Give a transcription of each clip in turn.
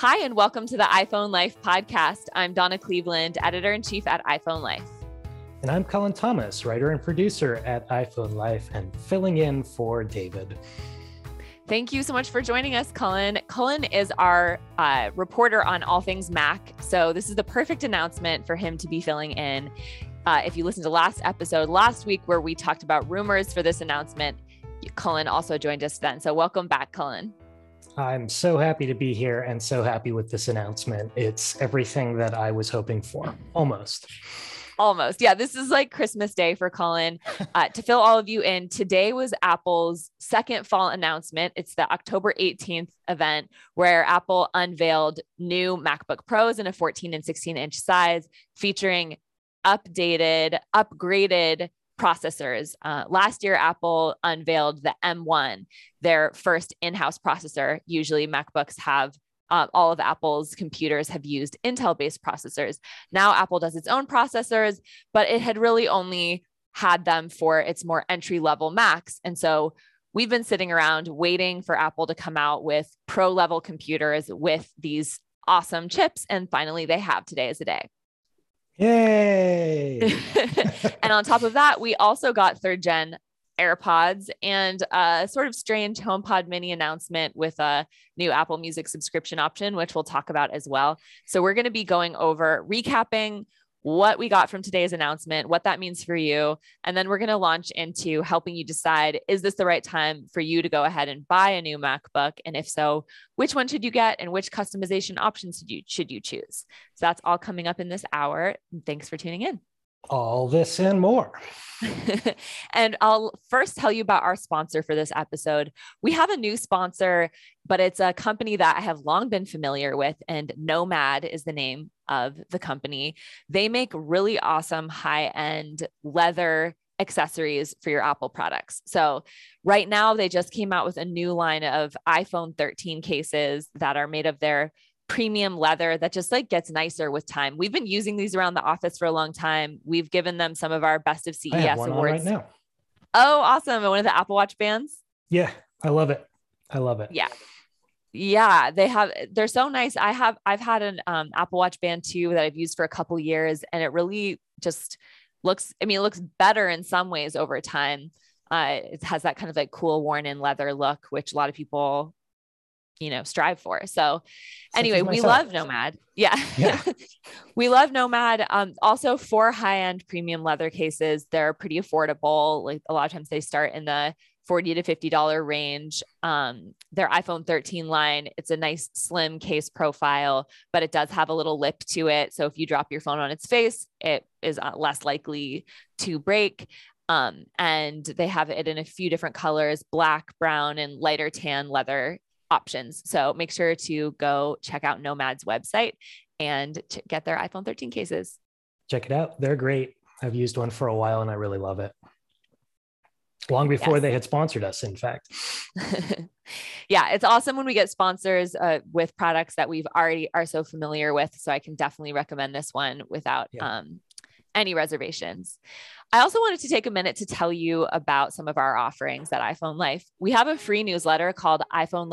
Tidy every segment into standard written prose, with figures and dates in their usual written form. Hi, and welcome to the iPhone Life podcast. I'm Donna Cleveland, editor-in-chief at iPhone Life. And I'm Cullen Thomas, writer and producer at iPhone Life and filling in for David. Thank you so much for joining us, Cullen. Cullen is our reporter on all things Mac. So this is the perfect announcement for him to be filling in. If you listened to last episode last week where we talked about rumors for this announcement, Cullen also joined us then. So welcome back, Cullen. I'm so happy to be here and so happy with this announcement. It's everything that I was hoping for, almost. Almost. Yeah, this is like Christmas Day for Cullen. To fill all of you in, today was Apple's second fall announcement. It's the October 18th event where Apple unveiled new MacBook Pros in a 14 and 16 inch size featuring upgraded processors. Last year, Apple unveiled the M1, their first in-house processor. Usually MacBooks have all of Apple's computers have used Intel-based processors. Now Apple does its own processors, but it had really only had them for its more entry-level Macs. And so we've been sitting around waiting for Apple to come out with pro-level computers with these awesome chips. And finally, they have. Today is the day. Yay! And on top of that, we also got third-gen AirPods and a sort of strange HomePod mini announcement with a new Apple Music subscription option, which we'll talk about as well. So we're going to be going over recapping what we got from today's announcement, what that means for you. And then we're going to launch into helping you decide, is this the right time for you to go ahead and buy a new MacBook? And if so, which one should you get and which customization options should you choose? So that's all coming up in this hour. And thanks for tuning in. All this and more. And I'll first tell you about our sponsor for this episode. We have a new sponsor, but it's a company that I have long been familiar with, and Nomad is the name of the company. They make really awesome high-end leather accessories for your Apple products. So right now, they just came out with a new line of iPhone 13 cases that are made of their premium leather that just like gets nicer with time. We've been using these around the office for a long time. We've given them some of our best of CES awards. Right now. Oh, awesome. And one of the Apple Watch bands. Yeah. I love it. Yeah. Yeah. They're so nice. I've had an Apple Watch band too, that I've used for a couple years, and it really just looks better in some ways over time. It has that kind of like cool worn in leather look, which a lot of people strive for. So anyway, we love Nomad. Yeah. We love Nomad. Also for high-end premium leather cases, they're pretty affordable. Like a lot of times they start in the $40 to $50 range. Their iPhone 13 line, it's a nice slim case profile, but it does have a little lip to it. So if you drop your phone on its face, it is less likely to break. And they have it in a few different colors, black, brown, and lighter tan leather options. So make sure to go check out Nomad's website and get their iPhone 13 cases. Check it out. They're great. I've used one for a while and I really love it. Long before they had sponsored us, in fact. Yeah, it's awesome when we get sponsors with products that we've already are so familiar with. So I can definitely recommend this one without any reservations. I also wanted to take a minute to tell you about some of our offerings at iPhone Life. We have a free newsletter called iPhone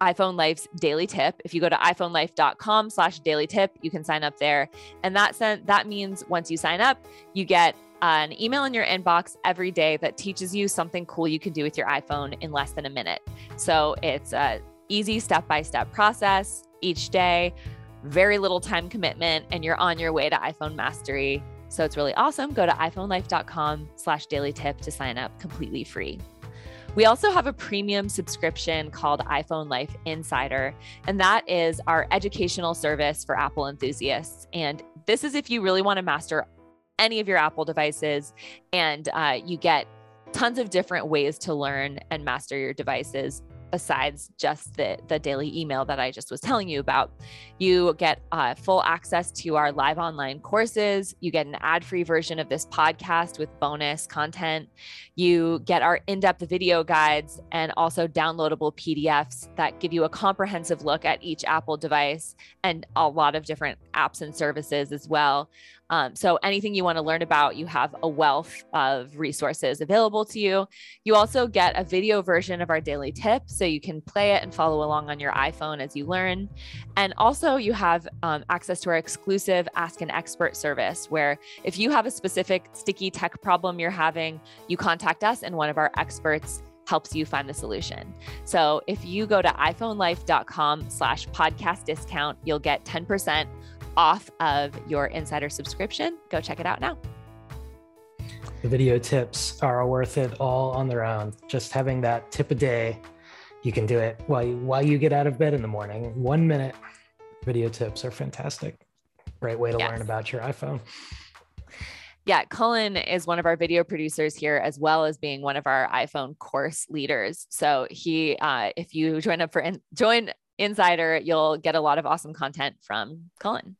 Life's Daily Tip. If you go to iPhoneLife.com/daily tip, you can sign up there. And that means once you sign up, you get an email in your inbox every day that teaches you something cool you can do with your iPhone in less than a minute. So it's an easy step-by-step process each day, very little time commitment, and you're on your way to iPhone mastery. So it's really awesome. Go to iPhoneLife.com/daily tip to sign up completely free. We also have a premium subscription called iPhone Life Insider, and that is our educational service for Apple enthusiasts. And this is if you really want to master any of your Apple devices, and you get tons of different ways to learn and master your devices. Besides just the daily email that I just was telling you about. You get full access to our live online courses. You get an ad-free version of this podcast with bonus content. You get our in-depth video guides and also downloadable PDFs that give you a comprehensive look at each Apple device and a lot of different apps and services as well. So anything you want to learn about, you have a wealth of resources available to you. You also get a video version of our daily tip, so you can play it and follow along on your iPhone as you learn. And also you have access to our exclusive Ask an Expert service, where if you have a specific sticky tech problem you're having, you contact us and one of our experts helps you find the solution. So if you go to iPhoneLife.com/podcast discount, you'll get 10% off of your insider subscription. Go check it out now. The video tips are worth it all on their own. Just having that tip a day, you can do it while you get out of bed in the morning. 1 minute video tips are fantastic. Great way to learn about your iPhone. Yeah, Cullen is one of our video producers here, as well as being one of our iPhone course leaders. So he, if you join Insider, you'll get a lot of awesome content from Cullen.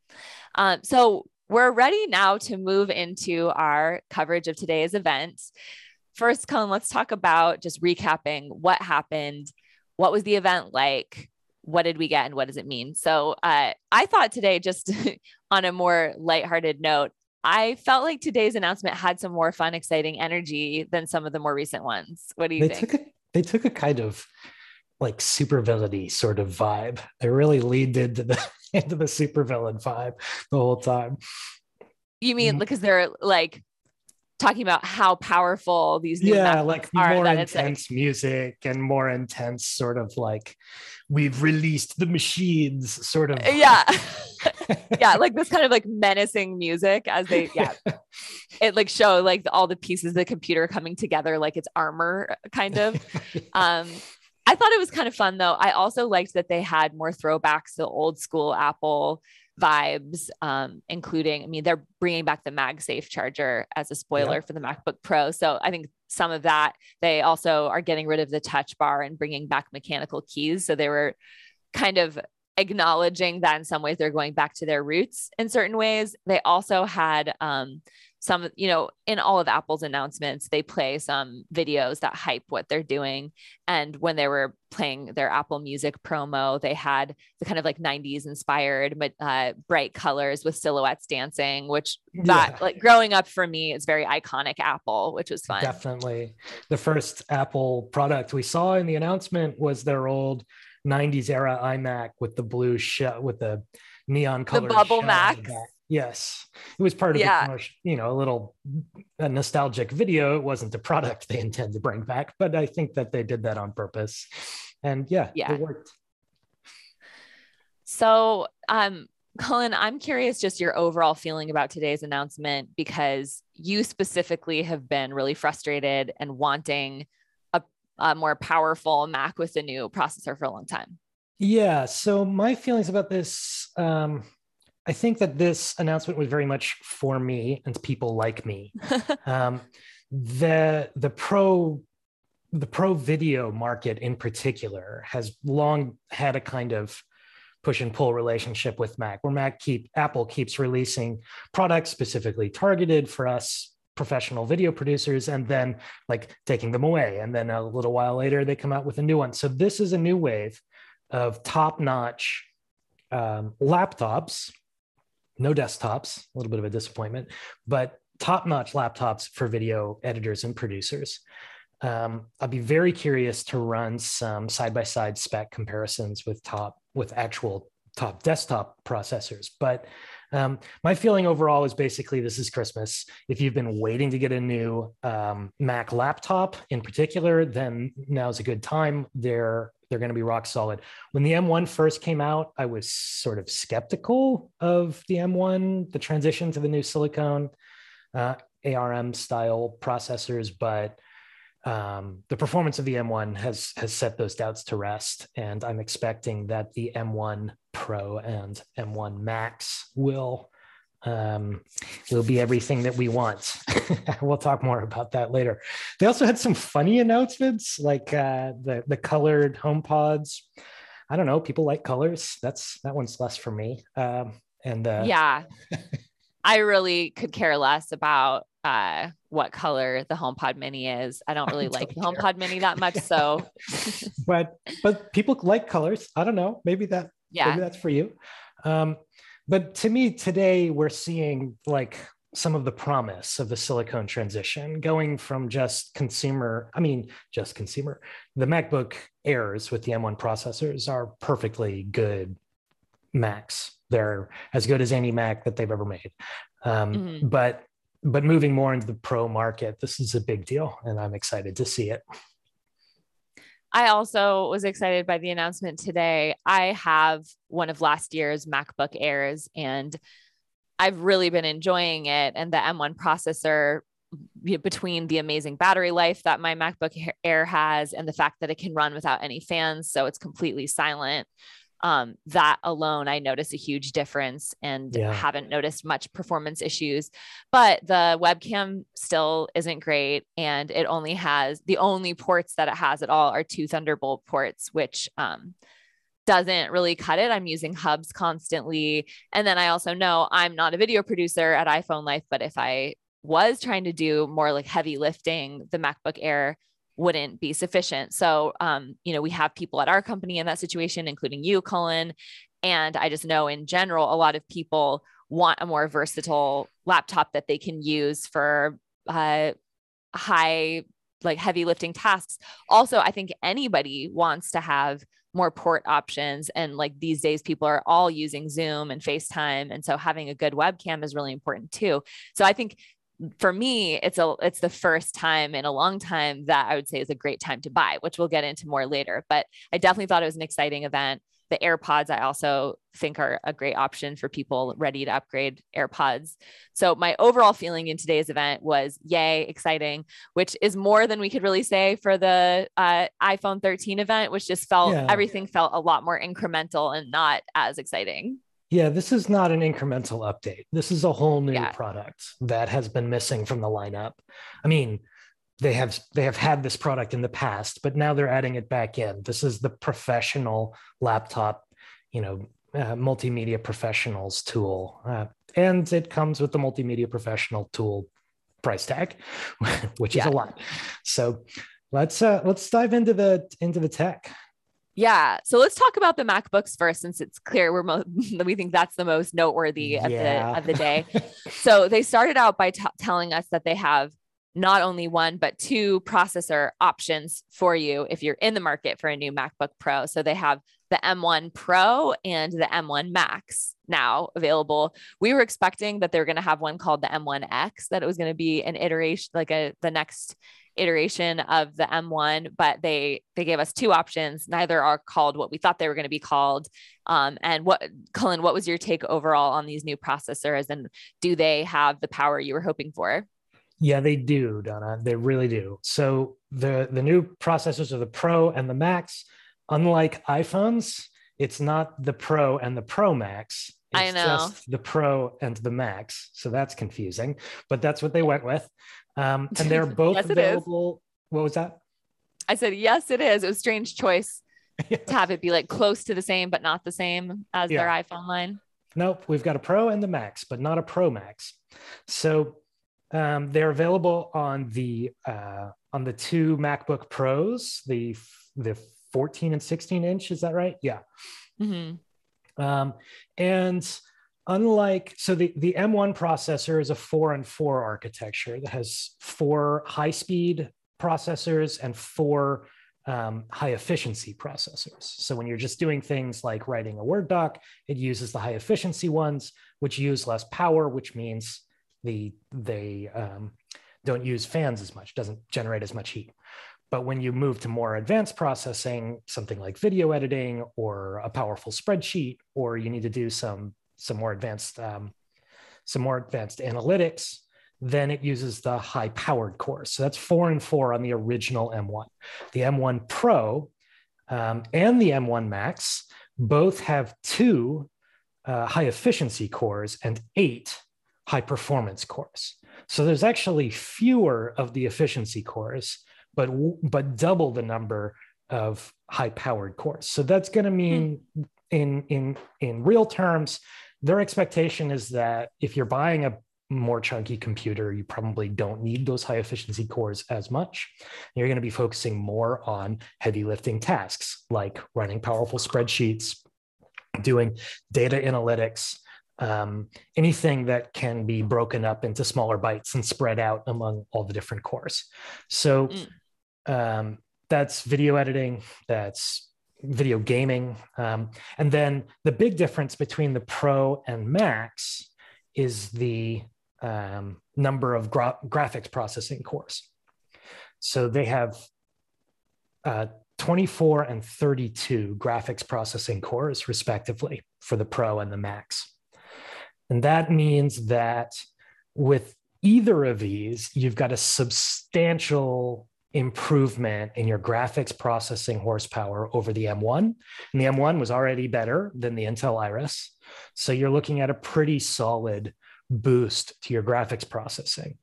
So we're ready now to move into our coverage of today's event. First, Cullen, let's talk about just recapping what happened. What was the event like? What did we get and what does it mean? So I thought today, just on a more lighthearted note, I felt like today's announcement had some more fun, exciting energy than some of the more recent ones. What do you think? They took a kind of like supervillainy sort of vibe. They really leaned into the supervillain vibe the whole time. You mean because they're like talking about how powerful these new MacBooks like are, more that intense it's like music and more intense sort of like we've released the machines sort of yeah like this kind of like menacing music as they it like show like all the pieces of the computer coming together like it's armor kind of. I thought it was kind of fun though. I also liked that they had more throwbacks to old school Apple vibes, including, I mean, they're bringing back the MagSafe charger as a spoiler for the MacBook Pro. So I think some of that. They also are getting rid of the touch bar and bringing back mechanical keys. So they were kind of acknowledging that in some ways they're going back to their roots in certain ways. They also had some, you know, in all of Apple's announcements, they play some videos that hype what they're doing. And when they were playing their Apple Music promo, they had the kind of like 90s inspired, but bright colors with silhouettes dancing, which like growing up for me is very iconic Apple, which was fun. Definitely. The first Apple product we saw in the announcement was their old 90s era iMac with the blue shell, with the neon color. The bubble Mac. Yes, it was part of the commercial, you know, a nostalgic video. It wasn't the product they intend to bring back, but I think that they did that on purpose, and it worked. So, Cullen, I'm curious just your overall feeling about today's announcement, because you specifically have been really frustrated and wanting a more powerful Mac with a new processor for a long time. Yeah. So my feelings about this. I think that this announcement was very much for me and people like me. The pro video market in particular has long had a kind of push and pull relationship with Mac, where Apple keeps releasing products specifically targeted for us professional video producers, and then like taking them away. And then a little while later, they come out with a new one. So this is a new wave of top-notch laptops. No desktops, a little bit of a disappointment, but top-notch laptops for video editors and producers. I'd be very curious to run some side-by-side spec comparisons with actual top desktop processors. But my feeling overall is basically this is Christmas. If you've been waiting to get a new Mac laptop in particular, then now's a good time. They're going to be rock solid. When the M1 first came out, I was sort of skeptical of the M1, the transition to the new silicone ARM style processors, but the performance of the M1 has set those doubts to rest. And I'm expecting that the M1 Pro and M1 Max will be everything that we want. We'll talk more about that later. They also had some funny announcements, like the colored HomePods. I don't know, people like colors. That one's less for me. I really could care less about what color the HomePod mini is. I don't really like the HomePod mini that much. So, but people like colors. I don't know. Maybe that's for you. But to me today, we're seeing like some of the promise of the silicone transition going from just consumer. The MacBook Airs with the M1 processors are perfectly good Macs. They're as good as any Mac that they've ever made. But moving more into the pro market, this is a big deal, and I'm excited to see it. I also was excited by the announcement today. I have one of last year's MacBook Airs, and I've really been enjoying it. And the M1 processor, between the amazing battery life that my MacBook Air has and the fact that it can run without any fans, so it's completely silent, that alone, I noticed a huge difference, and haven't noticed much performance issues. But the webcam still isn't great, and it only has, the only ports that it has at all are two Thunderbolt ports, which doesn't really cut it. I'm using hubs constantly. And then I also know I'm not a video producer at iPhone Life, but if I was trying to do more like heavy lifting, the MacBook Air wouldn't be sufficient. So, you know, we have people at our company in that situation, including you, Cullen. And I just know in general, a lot of people want a more versatile laptop that they can use for high, like heavy lifting tasks. Also, I think anybody wants to have more port options. And like these days, people are all using Zoom and FaceTime. And so having a good webcam is really important too. So I think for me, it's the first time in a long time that I would say is a great time to buy, which we'll get into more later. But I definitely thought it was an exciting event. The AirPods, I also think, are a great option for people ready to upgrade AirPods. So my overall feeling in today's event was, yay, exciting, which is more than we could really say for the iPhone 13 event, which just felt, everything felt a lot more incremental and not as exciting. Yeah, this is not an incremental update. This is a whole new product that has been missing from the lineup. I mean, they have had this product in the past, but now they're adding it back in. This is the professional laptop, you know, multimedia professionals tool. And it comes with the multimedia professional tool price tag, which is a lot. So let's dive into the tech. Yeah. So let's talk about the MacBooks first, since it's clear we think that's the most noteworthy of the day. So they started out by telling us that they have not only one, but two processor options for you if you're in the market for a new MacBook Pro. So they have the M1 Pro and the M1 Max now available. We were expecting that they were going to have one called the M1X, that it was going to be an iteration, like the next iteration of the M1, but they gave us two options. Neither are called what we thought they were going to be called. And Cullen, what was your take overall on these new processors, and do they have the power you were hoping for? Yeah, they do, Donna. They really do. So the new processors are the Pro and the Max. Unlike iPhones, it's not the Pro and the Pro Max. It's just the Pro and the Max. So that's confusing, but that's what they went with. And they're both available. What was that? I said, yes, it is. It was a strange choice to have it be like close to the same, but not the same as their iPhone line. Nope. We've got a Pro and the Max, but not a Pro Max. So they're available on the two MacBook Pros, the 14 and 16 inch. Is that right? Yeah. Mm-hmm. And unlike, so the M1 processor is a 4 and 4 architecture that has 4 high-speed processors and 4 high-efficiency processors. So when you're just doing things like writing a Word doc, it uses the high-efficiency ones, which use less power, which means they don't use fans as much, doesn't generate as much heat. But when you move to more advanced processing, something like video editing or a powerful spreadsheet, or you need to do some more advanced analytics, then it uses the high powered cores. So that's 4 and 4 on the original M1. The M1 Pro and the M1 Max both have 2 high efficiency cores and 8 high performance cores. So there's actually fewer of the efficiency cores, but double the number of high powered cores. So that's going to mean in real terms, their expectation is that if you're buying a more chunky computer, you probably don't need those high efficiency cores as much. You're going to be focusing more on heavy lifting tasks like running powerful spreadsheets, doing data analytics, anything that can be broken up into smaller bites and spread out among all the different cores. So that's video editing, that's video gaming. And then the big difference between the Pro and Max is the number of graphics processing cores. So they have 24 and 32 graphics processing cores, respectively, for the Pro and the Max. And that means that with either of these, you've got a substantial improvement in your graphics processing horsepower over the M1. And the M1 was already better than the Intel Iris. So you're looking at a pretty solid boost to your graphics processing.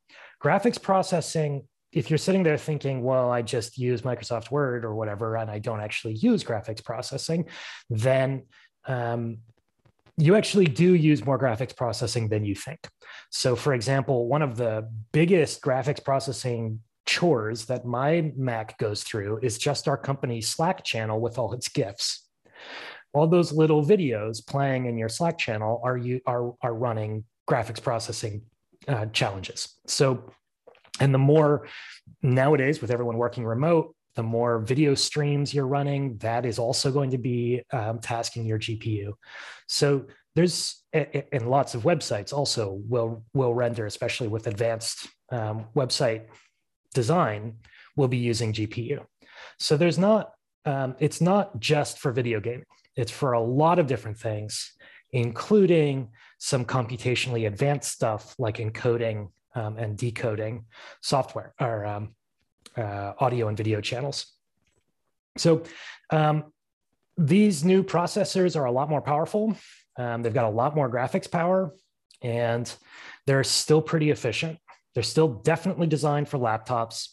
Graphics processing, if you're sitting there thinking, well, I just use Microsoft Word or whatever, and I don't actually use graphics processing, then you actually do use more graphics processing than you think. So for example, one of the biggest graphics processing chores that my Mac goes through is just our company's Slack channel with all its GIFs. All those little videos playing in your Slack channel are running graphics processing challenges. So, and the more nowadays with everyone working remote, the more video streams you're running, that is also going to be tasking your GPU. So there's, and lots of websites also will render, especially with advanced website design, will be using GPU. So there's not, it's not just for video gaming. It's for a lot of different things, including some computationally advanced stuff like encoding and decoding software or audio and video channels. So these new processors are a lot more powerful. They've got a lot more graphics power, and they're still pretty efficient. They're still definitely designed for laptops.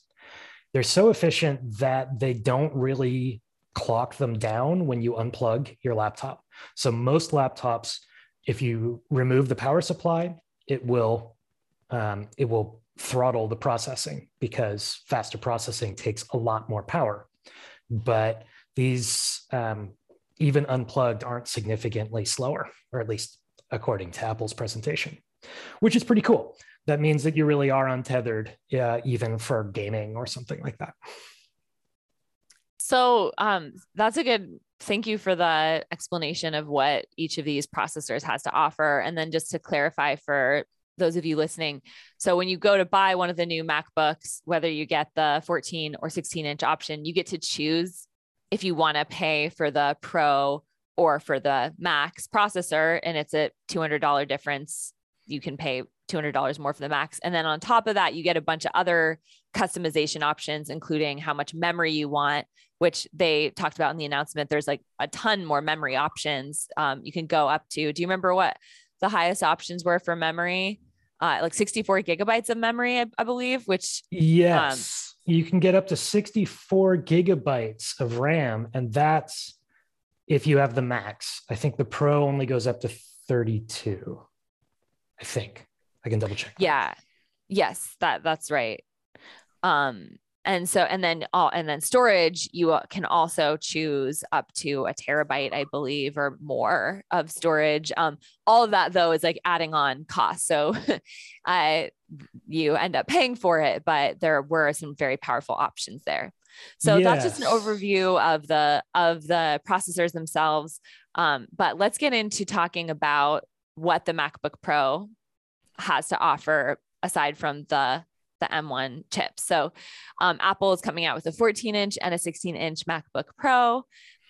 They're so efficient that they don't really clock them down when you unplug your laptop. So most laptops, if you remove the power supply, it will throttle the processing because faster processing takes a lot more power. But these, even unplugged, aren't significantly slower, or at least according to Apple's presentation, which is pretty cool. That means that you really are untethered, even for gaming or something like that. So that's a good, thank you for the explanation of what each of these processors has to offer. And then just to clarify for those of you listening, so when you go to buy one of the new MacBooks, whether you get the 14 or 16 inch option, you get to choose if you want to pay for the Pro or for the Max processor, and it's a $200 difference. You can pay $200 more for the Max. And then on top of that, you get a bunch of other customization options, including how much memory you want, which they talked about in the announcement. There's like a ton more memory options. You can go up to, do you remember what the highest options were for memory? Like 64 gigabytes of memory, I believe, which... Yes, you can get up to 64 gigabytes of RAM. And that's if you have the Max. I think the Pro only goes up to 32, I think. I can double check. Yeah. Yes, that's right. And then storage, you can also choose up to a terabyte, I believe, or more of storage. All of that though is like adding on cost. So you end up paying for it, but there were some very powerful options there. So yes, that's just an overview of the processors themselves. But let's get into talking about what the MacBook Pro has to offer aside from the M1 chip. So Apple is coming out with a 14 inch and a 16 inch MacBook Pro.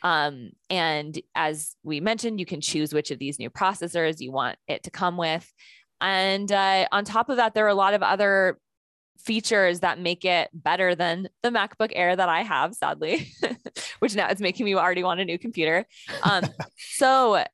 And as we mentioned, you can choose which of these new processors you want it to come with. And on top of that, there are a lot of other features that make it better than the MacBook Air that I have, sadly, which now it's making me already want a new computer. So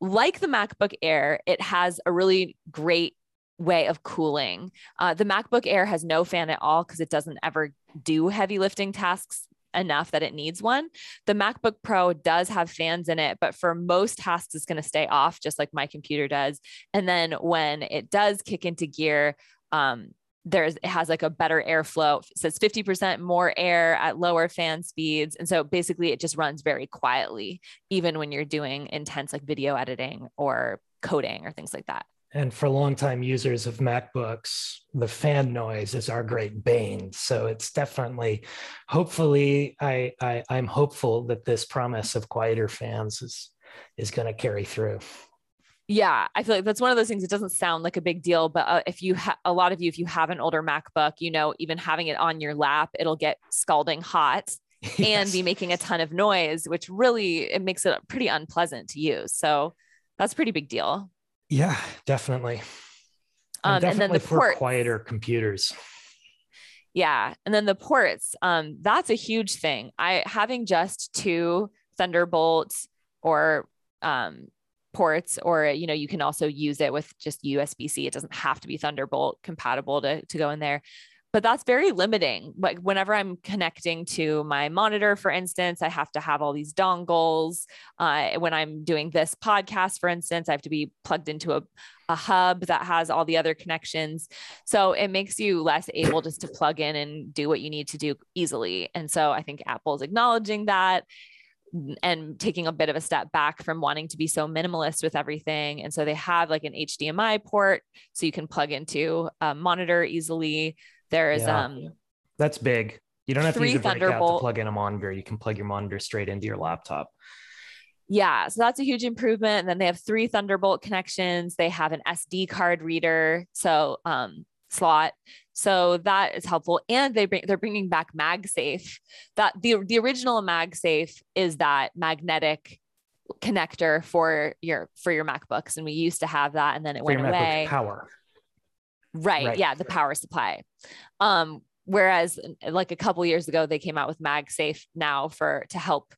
like the MacBook Air, it has a really great way of cooling. The MacBook Air has no fan at all because it doesn't ever do heavy lifting tasks enough that it needs one. The MacBook Pro does have fans in it, but for most tasks, it's going to stay off just like my computer does. And then when it does kick into gear, it has like a better airflow. It says 50% more air at lower fan speeds. And so basically it just runs very quietly, even when you're doing intense like video editing or coding or things like that. And for longtime users of MacBooks, the fan noise is our great bane. So it's definitely, hopefully, I'm hopeful that this promise of quieter fans is going to carry through. Yeah, I feel like that's one of those things. It doesn't sound like a big deal, but if you have an older MacBook, you know, even having it on your lap, it'll get scalding hot. Yes. And be making a ton of noise, which really, it makes it pretty unpleasant to use. So that's a pretty big deal. Yeah, definitely. And then the for ports. Quieter computers. Yeah. And then the ports, that's a huge thing. Having just 2 Thunderbolt or ports, or, you know, you can also use it with just USB-C. It doesn't have to be Thunderbolt compatible to go in there. But that's very limiting. Like whenever I'm connecting to my monitor, for instance, I have to have all these dongles. When I'm doing this podcast, for instance, I have to be plugged into a hub that has all the other connections. So it makes you less able just to plug in and do what you need to do easily. And so I think Apple's acknowledging that and taking a bit of a step back from wanting to be so minimalist with everything. And so they have like an HDMI port, so you can plug into a monitor easily. There is that's big. You don't have to use a breakout to plug in a monitor. You can plug your monitor straight into your laptop. Yeah, so that's a huge improvement. And then they have 3 Thunderbolt connections. They have an SD card reader, so slot. So that is helpful. And they're bringing back MagSafe. That the original MagSafe is that magnetic connector for your MacBooks, and we used to have that, and then it went away. Power. Right. Yeah. The power supply. Whereas like a couple years ago, they came out with MagSafe now to help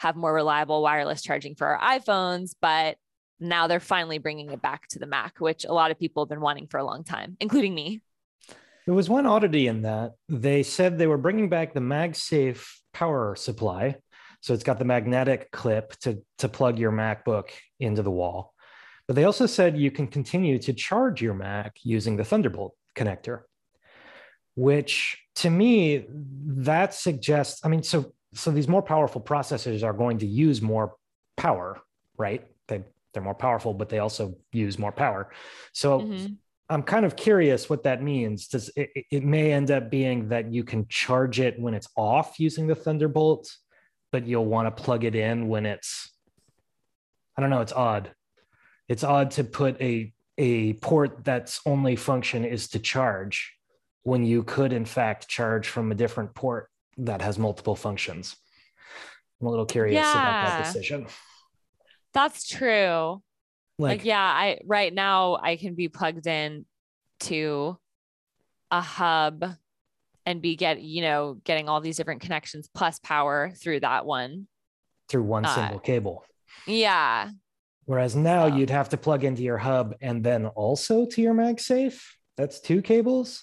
have more reliable wireless charging for our iPhones, but now they're finally bringing it back to the Mac, which a lot of people have been wanting for a long time, including me. There was one oddity in that. They said they were bringing back the MagSafe power supply. So it's got the magnetic clip to plug your MacBook into the wall. But they also said you can continue to charge your Mac using the Thunderbolt connector, which to me, that suggests, so these more powerful processors are going to use more power, right? They're more powerful, but they also use more power. So I'm kind of curious what that means. It may end up being that you can charge it when it's off using the Thunderbolt, but you'll want to plug it in when it's, I don't know, it's odd. It's odd to put a port that's only function is to charge when you could, in fact, charge from a different port that has multiple functions. I'm a little curious about that decision. That's true. Right now I can be plugged in to a hub and be getting all these different connections plus power through that one. Through one single cable. Yeah. Whereas now you'd have to plug into your hub and then also to your MagSafe. That's 2 cables.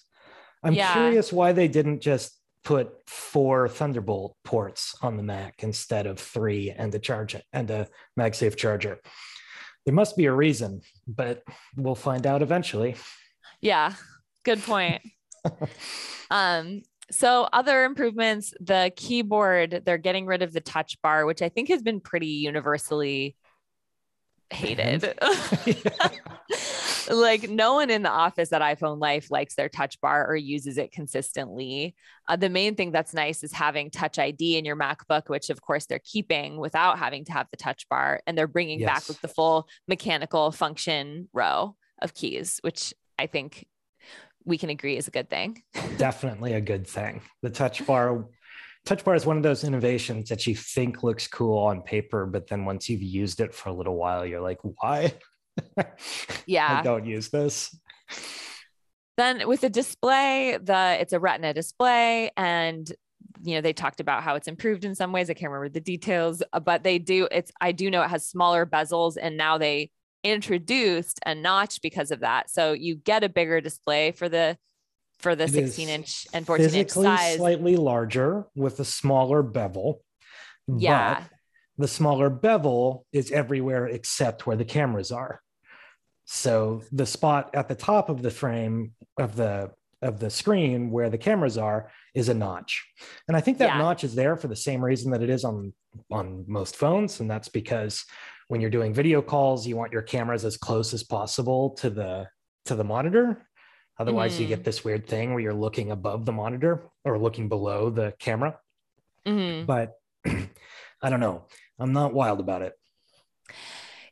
I'm curious why they didn't just put 4 Thunderbolt ports on the Mac instead of 3 and a charger and a MagSafe charger. There must be a reason, but we'll find out eventually. Yeah, good point. So other improvements, the keyboard, they're getting rid of the touch bar, which I think has been pretty universally hated. Like no one in the office at iPhone Life likes their touch bar or uses it consistently. The main thing that's nice is having Touch ID in your MacBook, which of course they're keeping without having to have the touch bar. And they're bringing back with the full mechanical function row of keys, which I think we can agree is a good thing. Definitely a good thing. The touch bar is one of those innovations that you think looks cool on paper, but then once you've used it for a little while, you're like, why? I don't use this. Then with the display, it's a Retina display, and they talked about how it's improved in some ways. I can't remember the details, but I do know it has smaller bezels, and now they introduced a notch because of that. So you get a bigger display for the 16-inch and 14-inch size. Slightly larger with a smaller bevel. Yeah. But the smaller bevel is everywhere except where the cameras are. So the spot at the top of the frame of the screen where the cameras are is a notch. And I think that notch is there for the same reason that it is on most phones. And that's because when you're doing video calls, you want your cameras as close as possible to the monitor. Otherwise you get this weird thing where you're looking above the monitor or looking below the camera. But I don't know. I'm not wild about it.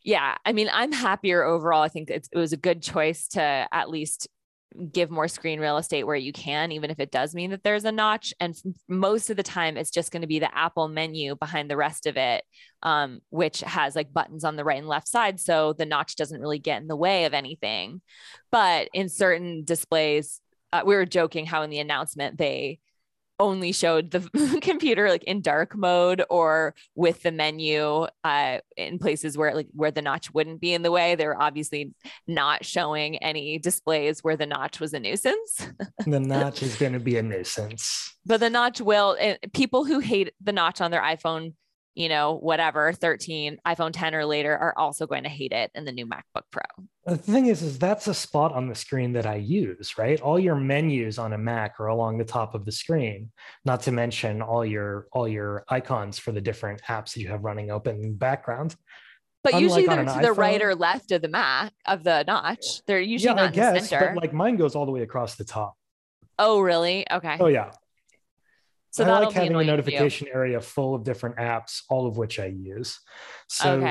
Yeah. I mean, I'm happier overall. I think it was a good choice to at least give more screen real estate where you can, even if it does mean that there's a notch. And most of the time it's just going to be the Apple menu behind the rest of it, which has like buttons on the right and left side. So the notch doesn't really get in the way of anything, but in certain displays, we were joking how in the announcement, they only showed the computer like in dark mode or with the menu in places where like where the notch wouldn't be in the way. They were obviously not showing any displays where the notch was a nuisance. The notch is going to be a nuisance. But the notch will, people who hate the notch on their iPhone, you know, whatever, 13, iPhone 10 or later are also going to hate it in the new MacBook Pro. The thing is that's a spot on the screen that I use, right? All your menus on a Mac are along the top of the screen, not to mention all your icons for the different apps that you have running open in the background. But usually they're to the right or left of the Mac, of the notch. They're usually not in the center. But like mine goes all the way across the top. Oh, really? Okay. Oh, yeah. So I like having a notification area full of different apps, all of which I use. So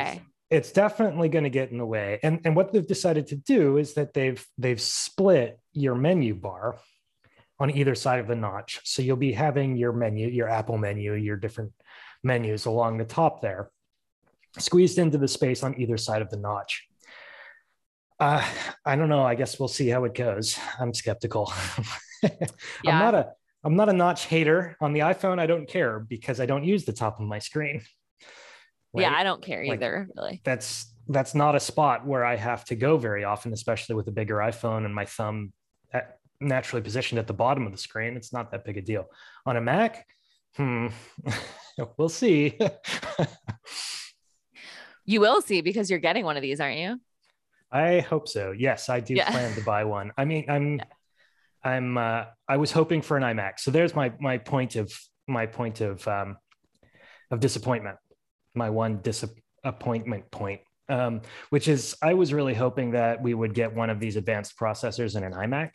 it's definitely going to get in the way. And what they've decided to do is that they've split your menu bar on either side of the notch. So you'll be having your menu, your Apple menu, your different menus along the top there, squeezed into the space on either side of the notch. I don't know. I guess we'll see how it goes. I'm skeptical. I'm not a notch hater. On the iPhone, I don't care because I don't use the top of my screen. Right? Yeah, I don't care either, really. That's not a spot where I have to go very often, especially with a bigger iPhone and my thumb naturally positioned at the bottom of the screen. It's not that big a deal. On a Mac, we'll see. You will see because you're getting one of these, aren't you? I hope so. Yes, I do plan to buy one. I mean, I was hoping for an iMac. So there's my point of disappointment, my one disappointment point, which is I was really hoping that we would get one of these advanced processors in an iMac.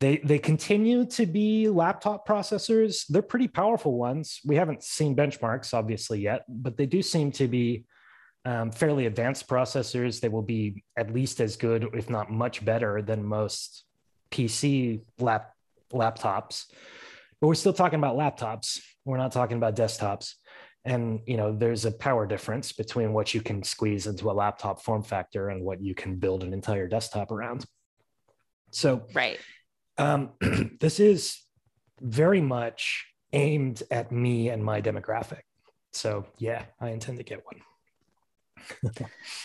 They continue to be laptop processors. They're pretty powerful ones. We haven't seen benchmarks obviously yet, but they do seem to be fairly advanced processors. They will be at least as good, if not much better than most PC laptops, but we're still talking about laptops. We're not talking about desktops. And, you know, there's a power difference between what you can squeeze into a laptop form factor and what you can build an entire desktop around. So, this is very much aimed at me and my demographic. So yeah, I intend to get one.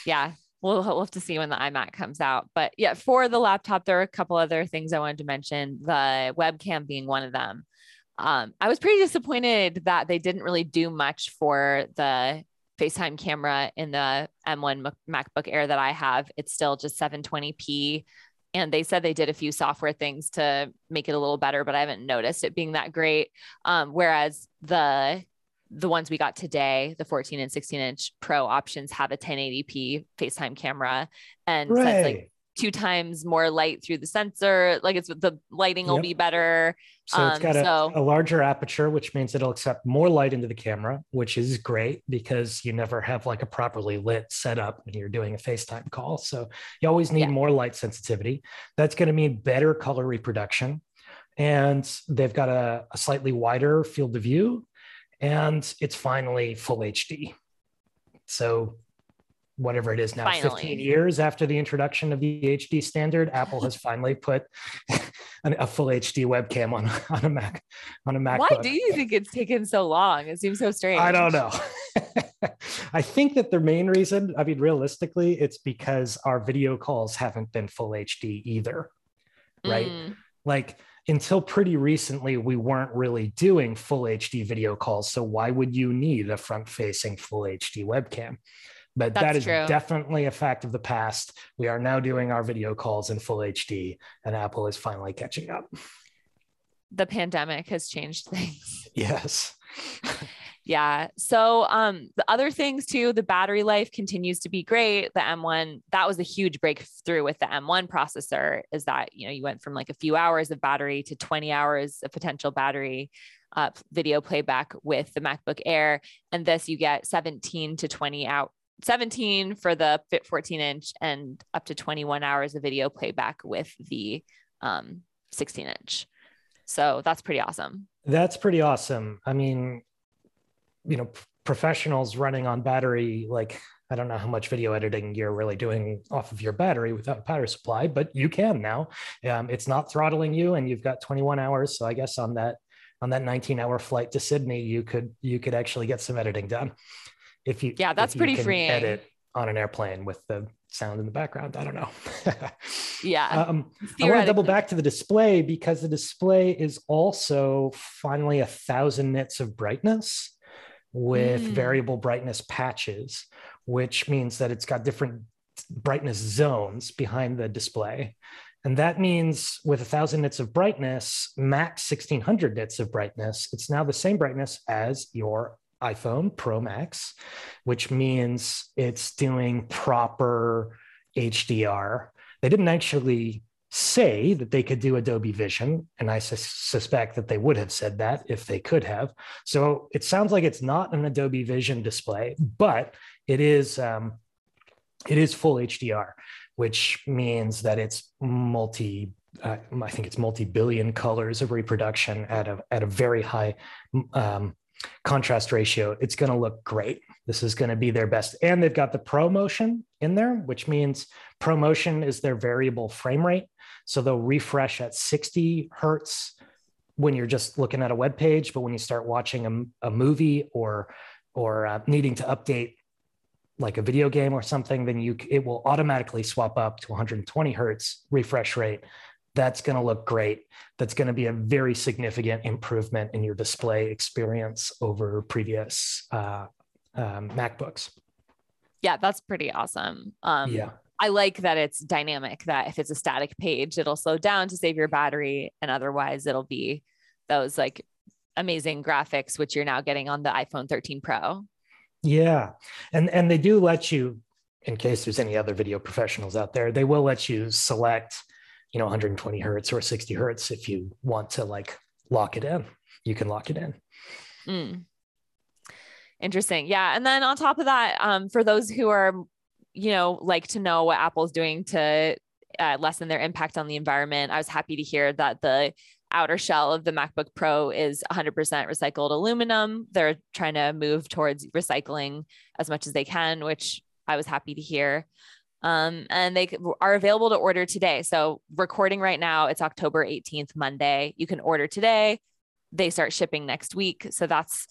Yeah, we'll have to see when the iMac comes out. But yeah, for the laptop, there are a couple other things I wanted to mention, the webcam being one of them. I was pretty disappointed that they didn't really do much for the FaceTime camera in the M1 MacBook Air that I have. It's still just 720p. And they said they did a few software things to make it a little better, but I haven't noticed it being that great. Whereas the ones we got today, the 14 and 16 inch Pro options have a 1080p FaceTime camera and sends like 2 times more light through the sensor. Like it's the lighting will be better. So it's got a larger aperture, which means it'll accept more light into the camera, which is great because you never have like a properly lit setup when you're doing a FaceTime call. So you always need more light sensitivity. That's going to mean better color reproduction. And they've got a slightly wider field of view. And it's finally full HD. So whatever it is now, 15 years after the introduction of the HD standard, Apple has finally put a full HD webcam on a Mac. On a MacBook. Why do you think it's taken so long? It seems so strange. I don't know. I think that the main reason, I mean, realistically, it's because our video calls haven't been full HD either, right? Like, until pretty recently, we weren't really doing full HD video calls. So why would you need a front-facing full HD webcam? But that is definitely a fact of the past. We are now doing our video calls in full HD, and Apple is finally catching up. The pandemic has changed things. Yes. Yeah. So the other things too, the battery life continues to be great. The M1, that was a huge breakthrough with the M1 processor, is that, you know, you went from like a few hours of battery to 20 hours of potential battery video playback with the MacBook Air. And this, you get 17 to 20 out, 17 for the 14 inch and up to 21 hours of video playback with the 16 inch. So that's pretty awesome. That's pretty awesome. I mean, you know, professionals running on battery, like, I don't know how much video editing you're really doing off of your battery without a power supply, but you can now. It's not throttling you, and you've got 21 hours. So I guess on that 19-hour flight to Sydney, you could actually get some editing done. That's pretty freeing. Edit on an airplane with the sound in the background. I don't know. Yeah. I want to double back to the display, because the display is also finally 1,000 nits of brightness, with variable brightness patches, which means that it's got different brightness zones behind the display. And that means with 1,000 nits of brightness, max 1,600 nits of brightness, it's now the same brightness as your iPhone Pro Max, which means it's doing proper HDR. They didn't actually say that they could do Dolby Vision, and I suspect that they would have said that if they could have. So it sounds like it's not an Dolby Vision display, but it is full HDR, which means that it's I think it's multi-billion colors of reproduction at a very high contrast ratio. It's going to look great. This is going to be their best. And they've got the ProMotion in there, which means ProMotion is their variable frame rate. So they'll refresh at 60 hertz when you're just looking at a web page, but when you start watching a movie or needing to update like a video game or something, then it will automatically swap up to 120 hertz refresh rate. That's going to look great. That's going to be a very significant improvement in your display experience over previous MacBooks. Yeah, that's pretty awesome. Yeah. I like that it's dynamic, that if it's a static page, it'll slow down to save your battery, and otherwise it'll be those like amazing graphics, which you're now getting on the iPhone 13 Pro. Yeah. And they do let you, in case there's any other video professionals out there, they will let you select, you know, 120 hertz or 60 hertz if you want to like lock it in. You can lock it in. Interesting. Yeah. And then on top of that, for those who are, you know, like to know what Apple's doing to lessen their impact on the environment, I was happy to hear that the outer shell of the MacBook Pro is 100% recycled aluminum. They're trying to move towards recycling as much as they can, which I was happy to hear. And they are available to order today. So recording right now, it's October 18th, Monday. You can order today. They start shipping next week. So that's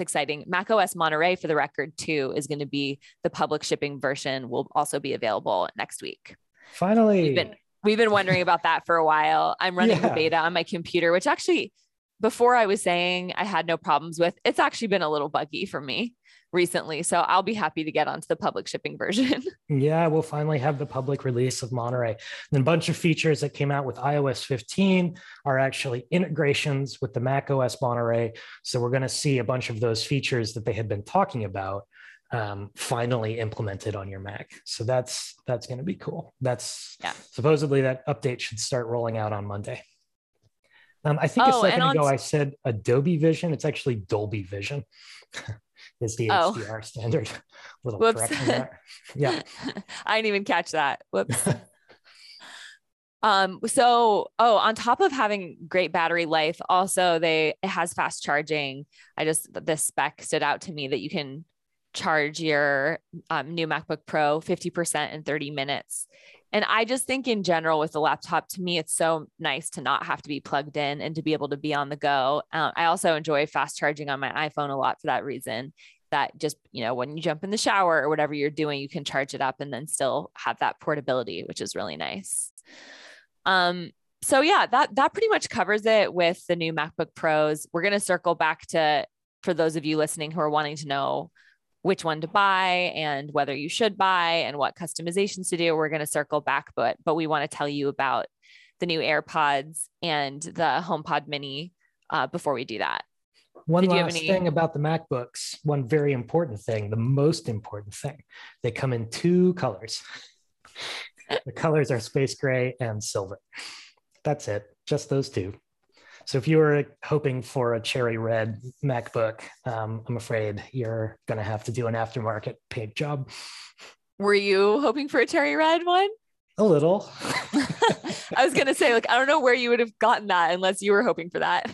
exciting. macOS Monterey, for the record too, is going to be the public shipping version, will also be available next week. Finally. We've been wondering about that for a while. I'm running the beta on my computer, which actually, before I was saying I had no problems with, it's actually been a little buggy for me recently. So I'll be happy to get onto the public shipping version. Yeah, we'll finally have the public release of Monterey. And a bunch of features that came out with iOS 15 are actually integrations with the macOS Monterey. So we're going to see a bunch of those features that they had been talking about finally implemented on your Mac. So that's going to be cool. Supposedly that update should start rolling out on Monday. I think a second ago I said Adobe Vision. It's actually Dolby Vision is the HDR standard. Little correction there. Yeah. I didn't even catch that. Whoops. On top of having great battery life, also it has fast charging. This spec stood out to me, that you can charge your new MacBook Pro 50% in 30 minutes. And I just think in general with the laptop, to me, it's so nice to not have to be plugged in and to be able to be on the go. I also enjoy fast charging on my iPhone a lot for that reason, that just, you know, when you jump in the shower or whatever you're doing, you can charge it up and then still have that portability, which is really nice. So yeah, that pretty much covers it with the new MacBook Pros. We're going to circle back to, for those of you listening who are wanting to know which one to buy and whether you should buy and what customizations to do, we're going to circle back, but we want to tell you about the new AirPods and the HomePod mini before we do that. One last thing about the MacBooks, one very important thing, the most important thing. They come in two colors. The colors are space gray and silver. That's it, just those two. So if you were hoping for a cherry red MacBook, I'm afraid you're going to have to do an aftermarket paint job. Were you hoping for a cherry red one? A little. I was going to say, like, I don't know where you would have gotten that unless you were hoping for that.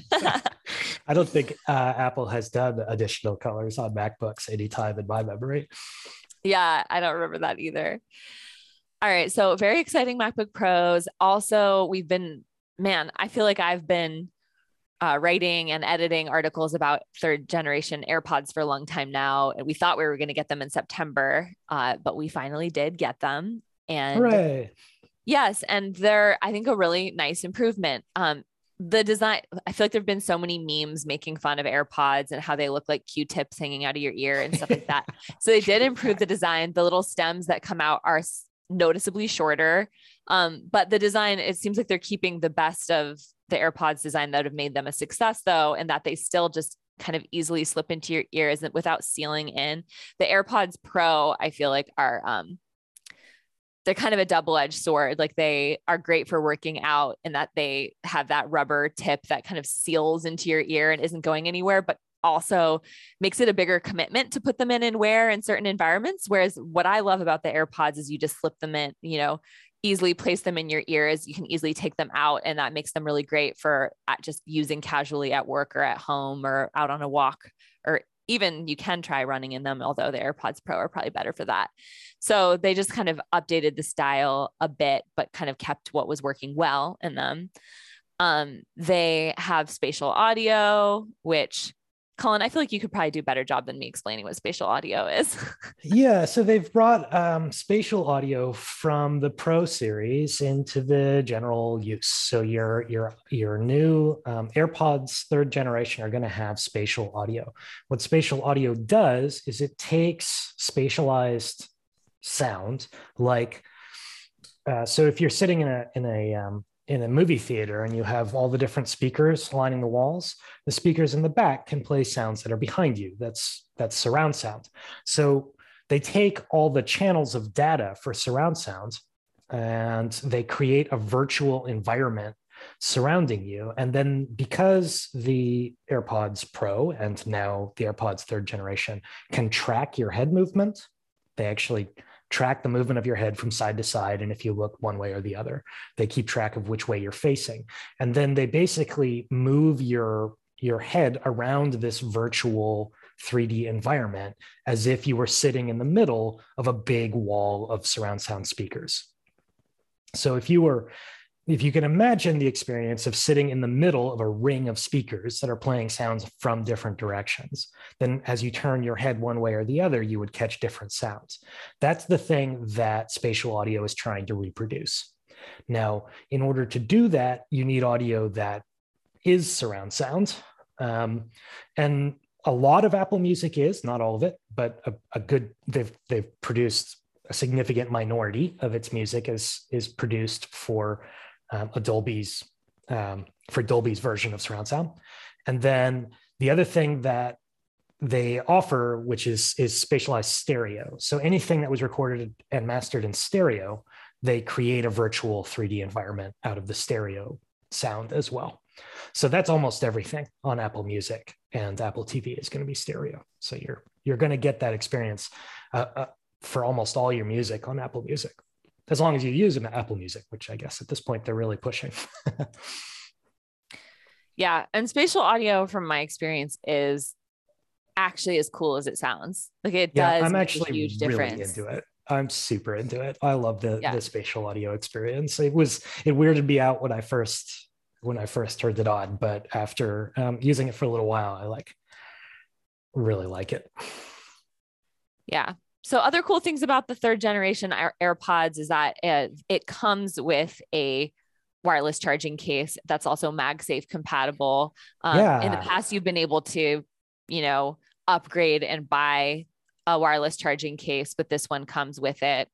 I don't think Apple has done additional colors on MacBooks anytime in my memory. Yeah, I don't remember that either. All right. So very exciting MacBook Pros. Also, we've been, man, I feel like I've been writing and editing articles about third generation AirPods for a long time now. And we thought we were going to get them in September, but we finally did get them. And hooray. Yes, and they're, I think, a really nice improvement. The design, I feel like there've been so many memes making fun of AirPods and how they look like Q-tips hanging out of your ear and stuff like that. So they did improve the design. The little stems that come out are noticeably shorter. But the design, it seems like they're keeping the best of the AirPods design that have made them a success though, and that they still just kind of easily slip into your ears without sealing in. The AirPods Pro, I feel like, are, they're kind of a double-edged sword. Like, they are great for working out and that they have that rubber tip that kind of seals into your ear and isn't going anywhere, but also makes it a bigger commitment to put them in and wear in certain environments. Whereas what I love about the AirPods is you just slip them in, you know, easily place them in your ears. You can easily take them out, and that makes them really great for just using casually at work or at home or out on a walk, or even you can try running in them, although the AirPods Pro are probably better for that. So they just kind of updated the style a bit, but kind of kept what was working well in them. They have spatial audio, which, Cullen, I feel like you could probably do a better job than me explaining what spatial audio is. Yeah, so they've brought spatial audio from the Pro series into the general use. So your new AirPods third generation are going to have spatial audio. What spatial audio does is it takes spatialized sound, like so if you're sitting in a movie theater and you have all the different speakers lining the walls, the speakers in the back can play sounds that are behind you. That's surround sound. So they take all the channels of data for surround sound and they create a virtual environment surrounding you. And then because the AirPods Pro and now the AirPods third generation can track your head movement, they actually track the movement of your head from side to side. And if you look one way or the other, they keep track of which way you're facing. And then they basically move your head around this virtual 3D environment as if you were sitting in the middle of a big wall of surround sound speakers. So if you can imagine the experience of sitting in the middle of a ring of speakers that are playing sounds from different directions, then as you turn your head one way or the other, you would catch different sounds. That's the thing that spatial audio is trying to reproduce. Now, in order to do that, you need audio that is surround sound. And a lot of Apple Music is, not all of it, but they've produced a significant minority of its music is produced for Dolby's version of surround sound. And then the other thing that they offer, which is spatialized stereo. So anything that was recorded and mastered in stereo, they create a virtual 3D environment out of the stereo sound as well. So that's almost everything on Apple Music, and Apple TV is going to be stereo. So you're going to get that experience for almost all your music on Apple Music, as long as you use Apple Music, which I guess at this point they're really pushing. Yeah. And spatial audio, from my experience, is actually as cool as it sounds. Like, it does I'm actually a huge difference. Really into it. I'm super into it. I love the spatial audio experience. It weirded me out when I first turned it on, but after using it for a little while, I really like it. Yeah. So other cool things about the third generation AirPods is that it comes with a wireless charging case that's also MagSafe compatible. In the past, you've been able to, upgrade and buy a wireless charging case, but this one comes with it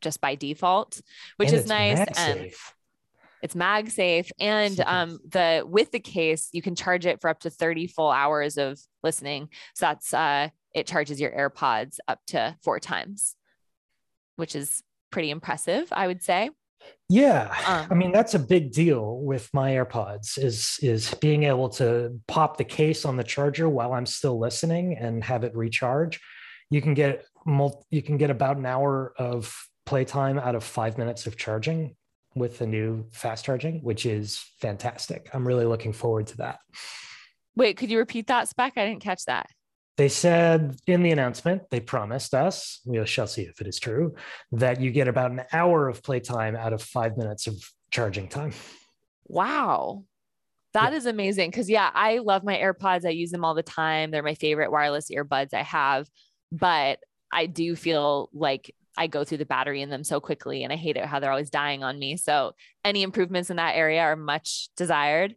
just by default, which is nice. MagSafe. It's MagSafe, and with the case, you can charge it for up to 30 full hours of listening. So that's it charges your AirPods up to 4 times, which is pretty impressive, I would say. Yeah, I mean, that's a big deal with my AirPods, is being able to pop the case on the charger while I'm still listening and have it recharge. You can get about an hour of playtime out of 5 minutes of charging with the new fast charging, which is fantastic. I'm really looking forward to that. Wait, could you repeat that spec? I didn't catch that. They said in the announcement, they promised us, we shall see if it is true, that you get about an hour of playtime out of 5 minutes of charging time. Wow. That is amazing. Because I love my AirPods. I use them all the time. They're my favorite wireless earbuds I have, but I do feel like I go through the battery in them so quickly, and I hate it how they're always dying on me. So any improvements in that area are much desired.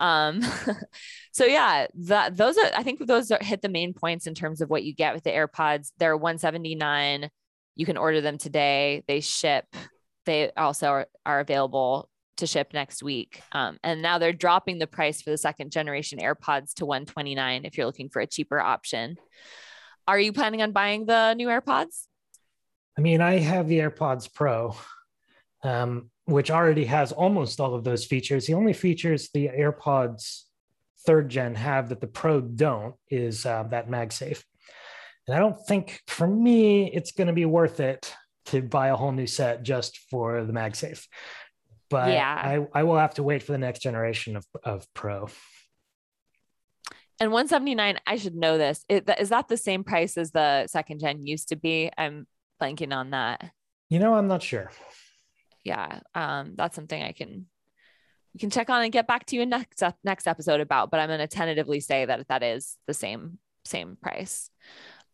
So yeah, those hit the main points in terms of what you get with the AirPods. They're $179. You can order them today. They ship. They also are available to ship next week. And now they're dropping the price for the second generation AirPods to $129 if you're looking for a cheaper option. Are you planning on buying the new AirPods? I mean, I have the AirPods Pro, which already has almost all of those features. The only features the AirPods 3rd gen have that the Pro don't is that MagSafe. And I don't think, for me, it's going to be worth it to buy a whole new set just for the MagSafe. But yeah, I will have to wait for the next generation of Pro. And $179, I should know this. Is that the same price as the 2nd gen used to be? I'm blanking on that. You know, I'm not sure. Yeah, that's something we can check on and get back to you in next episode about, but I'm going to tentatively say that is the same price.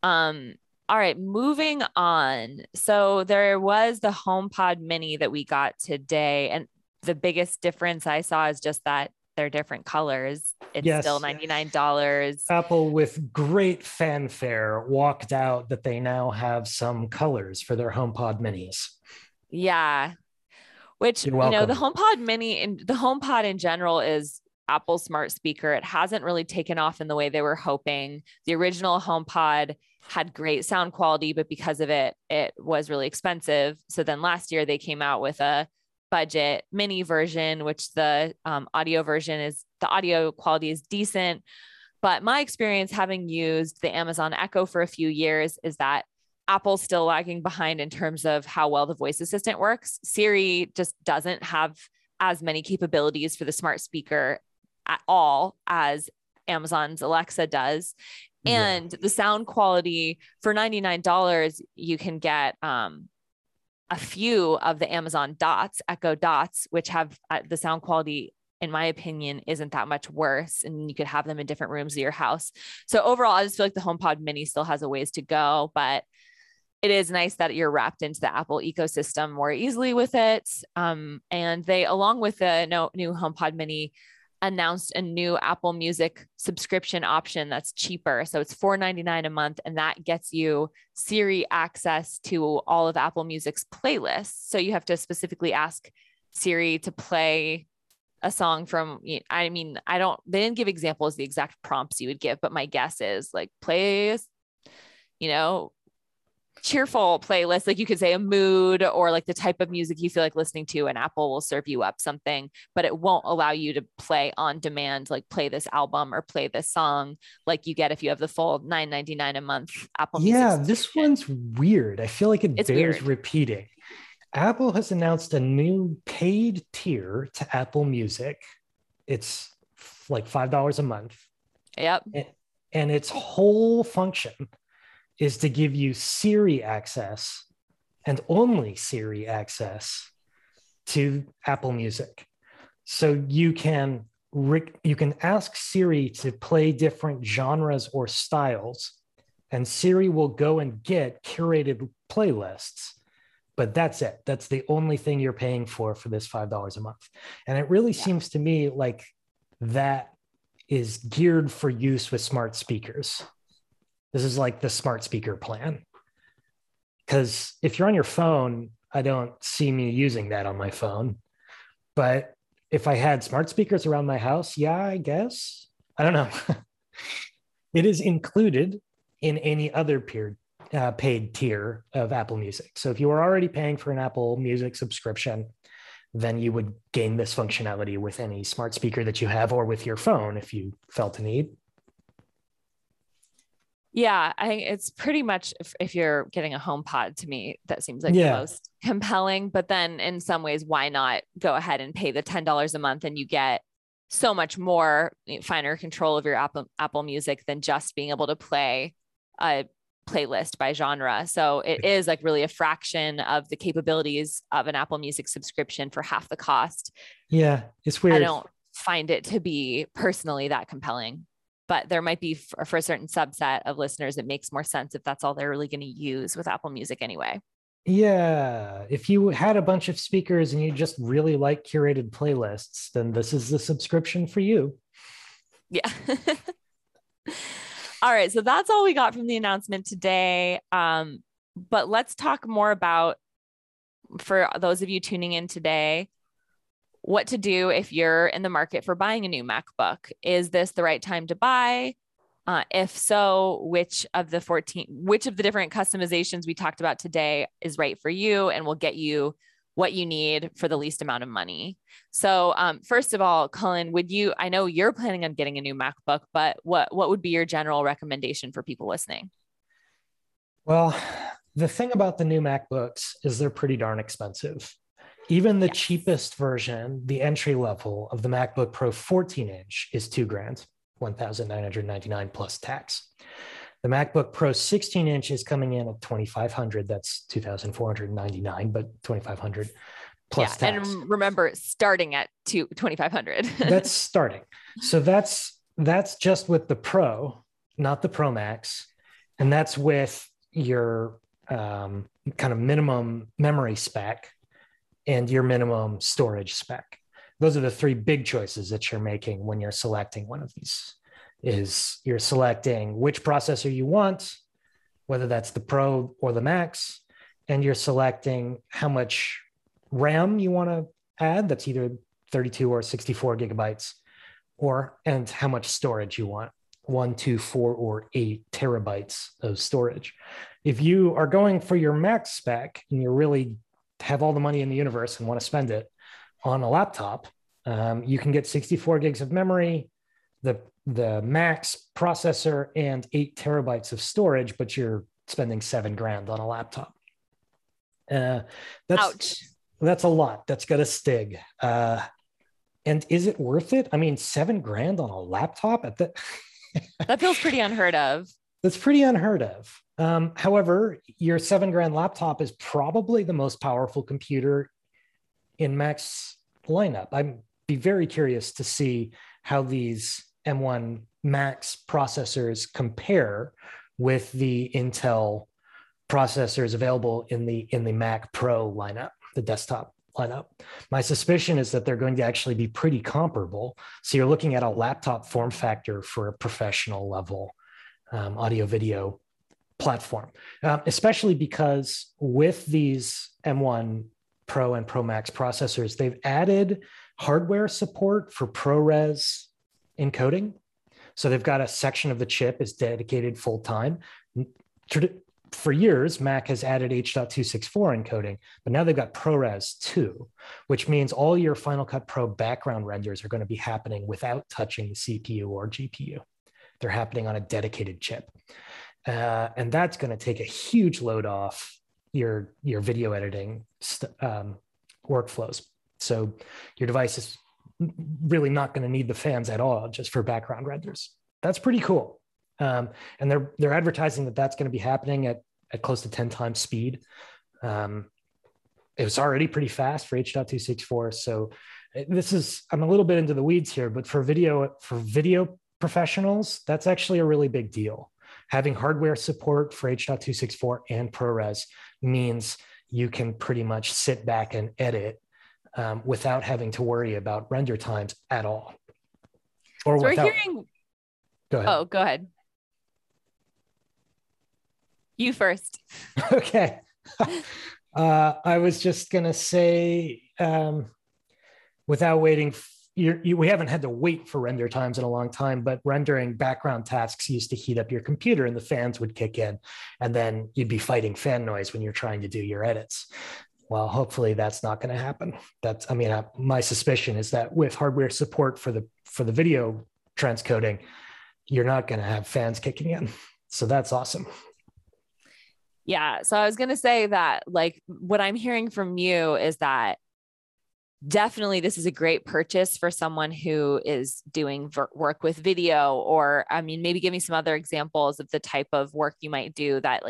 All right, moving on. So there was the HomePod mini that we got today, and the biggest difference I saw is just that they're different colors. It's still $99. Apple, with great fanfare, walked out that they now have some colors for their HomePod minis. Yeah. Which, the HomePod mini and the HomePod in general is Apple's smart speaker. It hasn't really taken off in the way they were hoping. The original HomePod had great sound quality, but because of it, it was really expensive. So then last year they came out with a budget mini version, which the audio version is, the audio quality is decent. But my experience having used the Amazon Echo for a few years is that Apple's still lagging behind in terms of how well the voice assistant works. Siri just doesn't have as many capabilities for the smart speaker at all as Amazon's Alexa does. And the sound quality, for $99, you can get a few of the Amazon Echo Dots, which have the sound quality, in my opinion, isn't that much worse. And you could have them in different rooms of your house. So overall, I just feel like the HomePod mini still has a ways to go, but it is nice that you're wrapped into the Apple ecosystem more easily with it. And they, along with the new HomePod mini, announced a new Apple Music subscription option that's cheaper. So it's $4.99 a month, and that gets you Siri access to all of Apple Music's playlists. So you have to specifically ask Siri to play a song from, they didn't give examples, the exact prompts you would give, but my guess is like play, cheerful playlist. Like you could say a mood or like the type of music you feel like listening to, and Apple will serve you up something, but it won't allow you to play on demand, like play this album or play this song like you get if you have the full $9.99 a month Apple Music. Yeah, this one's weird. I feel like it bears repeating. Apple has announced a new paid tier to Apple Music. It's like $5 a month. Yep. And its whole function is to give you Siri access, and only Siri access, to Apple Music. So you can ask Siri to play different genres or styles, and Siri will go and get curated playlists. But that's it. That's the only thing you're paying for this $5 a month. And it really seems to me like that is geared for use with smart speakers. This is like the smart speaker plan. Because if you're on your phone, I don't see me using that on my phone. But if I had smart speakers around my house, yeah, I guess. I don't know. It is included in any other paid tier of Apple Music. So if you were already paying for an Apple Music subscription, then you would gain this functionality with any smart speaker that you have or with your phone if you felt the need. Yeah, I think it's pretty much if you're getting a HomePod, to me, that seems like the most compelling. But then in some ways, why not go ahead and pay the $10 a month and you get so much more finer control of your Apple Music than just being able to play a playlist by genre. So it is like really a fraction of the capabilities of an Apple Music subscription for half the cost. Yeah, it's weird. I don't find it to be personally that compelling. But there might be for a certain subset of listeners, it makes more sense if that's all they're really going to use with Apple Music anyway. Yeah. If you had a bunch of speakers and you just really like curated playlists, then this is the subscription for you. Yeah. All right. So that's all we got from the announcement today. But let's talk more about, for those of you tuning in today, what to do if you're in the market for buying a new MacBook. Is this the right time to buy? If so, which of the different customizations we talked about today is right for you and will get you what you need for the least amount of money? So first of all, Cullen, I know you're planning on getting a new MacBook, but what would be your general recommendation for people listening? Well, the thing about the new MacBooks is they're pretty darn expensive. Even the cheapest version, the entry level of the MacBook Pro 14-inch is $2,000, $1,999 plus tax. The MacBook Pro 16-inch is coming in at $2,500. That's $2,499, but $2,500 plus tax. And remember, starting at $2,500. That's starting. So that's just with the Pro, not the Pro Max, and that's with your kind of minimum memory spec and your minimum storage spec. Those are the three big choices that you're making when you're selecting one of these, is you're selecting which processor you want, whether that's the Pro or the Max, and you're selecting how much RAM you want to add, that's either 32 or 64 gigabytes, and how much storage you want, 1, 2, 4, or 8 terabytes of storage. If you are going for your Max spec and you're really have all the money in the universe and want to spend it on a laptop, you can get 64 gigs of memory, the Max processor, and 8 terabytes of storage, but you're spending $7,000 on a laptop. Ouch. That's a lot. That's got a stig. And is it worth it? I mean, $7,000 on a laptop at the that feels pretty unheard of. That's pretty unheard of. However, your $7,000 laptop is probably the most powerful computer in Mac's lineup. I'd be very curious to see how these M1 Max processors compare with the Intel processors available in the Mac Pro lineup, the desktop lineup. My suspicion is that they're going to actually be pretty comparable. So you're looking at a laptop form factor for a professional level audio video platform, especially because with these M1 Pro and Pro Max processors, they've added hardware support for ProRes encoding. So they've got a section of the chip is dedicated full time. For years, Mac has added H.264 encoding, but now they've got ProRes 2, which means all your Final Cut Pro background renders are going to be happening without touching the CPU or GPU. They're happening on a dedicated chip. And that's going to take a huge load off your video editing workflows. So your device is really not going to need the fans at all just for background renders. That's pretty cool. And they're advertising that that's going to be happening at close to 10 times speed. It was already pretty fast for H.264. So I'm a little bit into the weeds here, but for video professionals, that's actually a really big deal. Having hardware support for H.264 and ProRes means you can pretty much sit back and edit without having to worry about render times at all. Go ahead. Oh, go ahead. You first. Okay. I was just going to say without waiting. We haven't had to wait for render times in a long time, but rendering background tasks used to heat up your computer and the fans would kick in, and then you'd be fighting fan noise when you're trying to do your edits. Well, hopefully that's not going to happen. My suspicion is that with hardware support for the video transcoding, you're not going to have fans kicking in. So that's awesome. Yeah. So I was going to say that, like, what I'm hearing from you is that definitely this is a great purchase for someone who is doing work with video, or, I mean, maybe give me some other examples of the type of work you might do that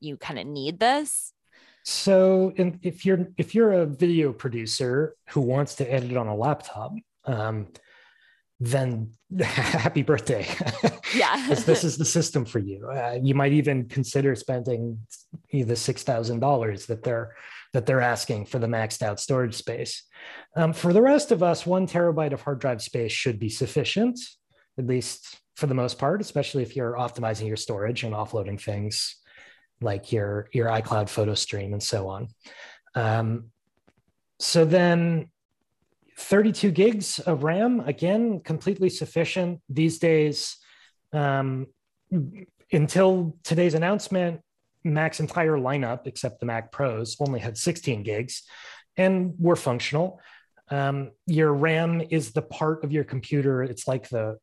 you kind of need this. So if you're a video producer who wants to edit on a laptop, then happy birthday. Yeah. This is the system for you. You might even consider spending the $6,000 that they're asking for the maxed out storage space. For the rest of us, 1 terabyte of hard drive space should be sufficient, at least for the most part, especially if you're optimizing your storage and offloading things like your iCloud photo stream and so on. So then 32 gigs of RAM, again, completely sufficient these days. Until today's announcement, Mac's entire lineup, except the Mac Pros, only had 16 gigs and were functional. Your RAM is the part of your computer. It's like the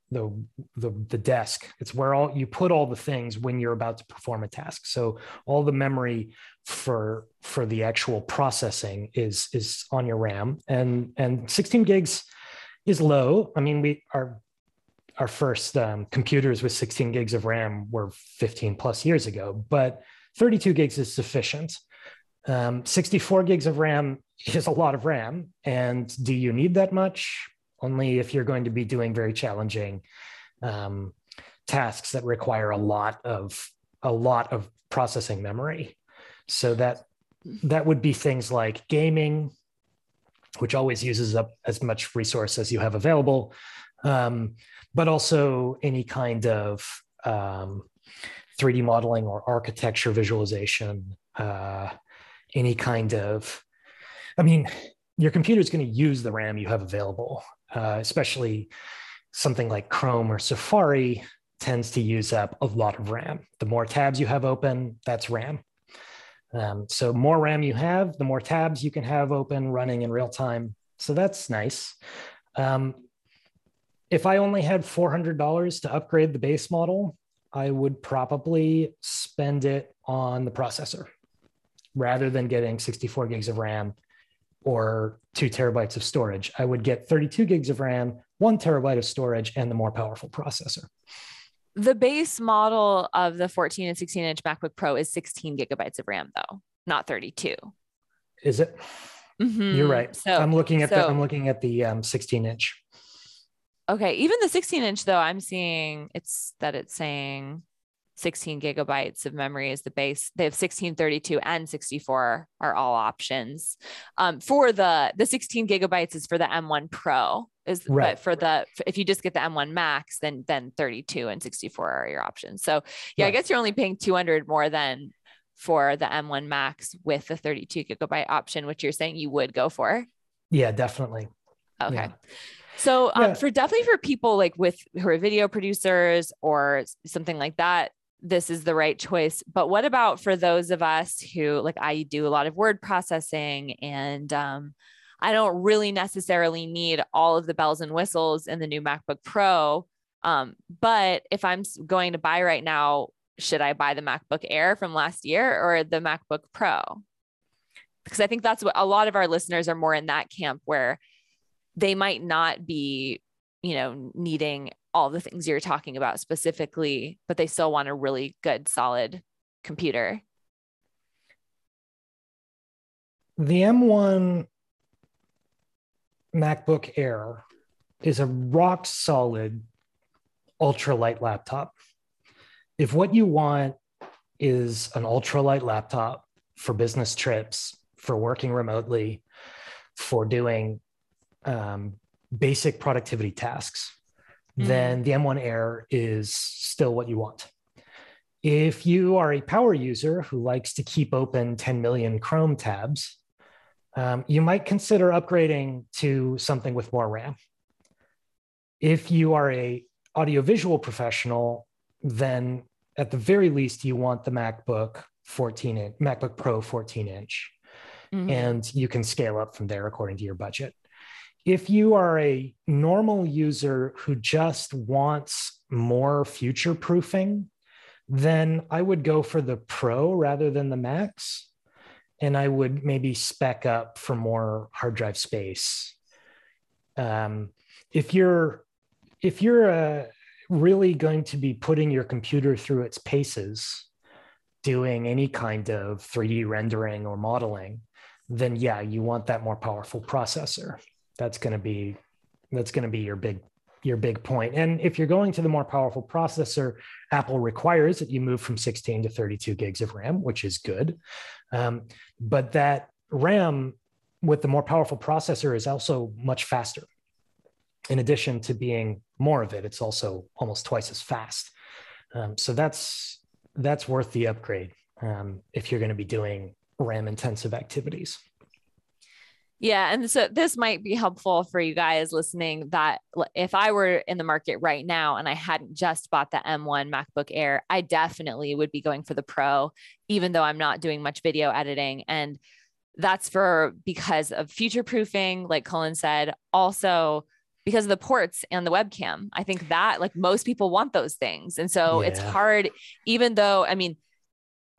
desk. It's where you put all the things when you're about to perform a task. So all the memory for the actual processing is on your RAM, and 16 gigs is low. I mean, our first computers with 16 gigs of RAM were 15 plus years ago, but 32 gigs is sufficient. 64 gigs of RAM is a lot of RAM. And do you need that much? Only if you're going to be doing very challenging tasks that require a lot of processing memory. So that would be things like gaming, which always uses up as much resource as you have available, but also any kind of 3D modeling or architecture visualization, any kind of, your computer is going to use the RAM you have available, especially something like Chrome or Safari tends to use up a lot of RAM. The more tabs you have open, that's RAM. So more RAM you have, the more tabs you can have open running in real time. So that's nice. If I only had $400 to upgrade the base model, I would probably spend it on the processor rather than getting 64 gigs of RAM or 2 terabytes of storage. I would get 32 gigs of RAM, 1 terabyte of storage, and the more powerful processor. The base model of the 14 and 16 inch MacBook Pro is 16 gigabytes of RAM though, not 32. Is it? Mm-hmm. You're right. So, I'm looking at the 16 inch. Okay. Even the 16 inch though, I'm seeing it's saying 16 gigabytes of memory is the base. They have 16, 32, and 64 are all options. For the 16 gigabytes is for the M1 Pro. Right. But for the, if you just get the M1 Max, then 32 and 64 are your options. So yeah, right. I guess you're only paying $200 more than for the M1 Max with the 32 gigabyte option, which you're saying you would go for. Yeah, definitely. Okay. Yeah. So for people like who are video producers or something like that, this is the right choice. But what about for those of us who, like, I do a lot of word processing, and I don't really necessarily need all of the bells and whistles in the new MacBook Pro. But if I'm going to buy right now, should I buy the MacBook Air from last year or the MacBook Pro? Because I think that's what a lot of our listeners are more in that camp where they might not be, needing all the things you're talking about specifically, but they still want a really good, solid computer. The M1 MacBook Air is a rock solid, ultralight laptop. If what you want is an ultralight laptop for business trips, for working remotely, for doing basic productivity tasks, then the M1 Air is still what you want. If you are a power user who likes to keep open 10 million Chrome tabs, You might consider upgrading to something with more RAM. If you are a audiovisual professional, then at the very least, you want the MacBook Pro 14-inch. Mm-hmm. And you can scale up from there according to your budget. If you are a normal user who just wants more future-proofing, then I would go for the Pro rather than the Max. And I would maybe spec up for more hard drive space. If you're really going to be putting your computer through its paces, doing any kind of 3D rendering or modeling, then yeah, you want that more powerful processor. That's going to be your big point. And if you're going to the more powerful processor, Apple requires that you move from 16 to 32 gigs of RAM, which is good. But that RAM with the more powerful processor is also much faster. In addition to being more of it, it's also almost twice as fast. So that's worth the upgrade if you're going to be doing RAM-intensive activities. Yeah. And so this might be helpful for you guys listening, that if I were in the market right now and I hadn't just bought the M1 MacBook Air, I definitely would be going for the Pro, even though I'm not doing much video editing. And that's because of future-proofing, like Cullen said, also because of the ports and the webcam. I think that like most people want those things. And so it's hard, even though, I mean,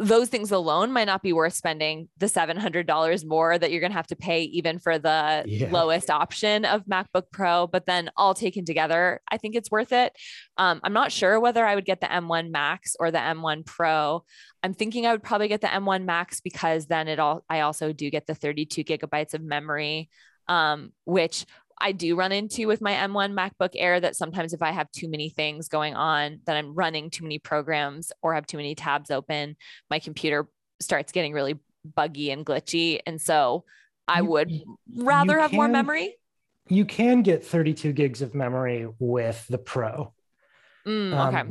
those things alone might not be worth spending the $700 more that you're going to have to pay even for the lowest option of MacBook Pro, but then all taken together, I think it's worth it. I'm not sure whether I would get the M1 Max or the M1 Pro. I'm thinking I would probably get the M1 Max because then I also do get the 32 gigabytes of memory, which I do run into with my M1 MacBook Air, that sometimes if I have too many things going on, that I'm running too many programs or have too many tabs open, my computer starts getting really buggy and glitchy. And so I would rather have more memory. You can get 32 gigs of memory with the Pro. But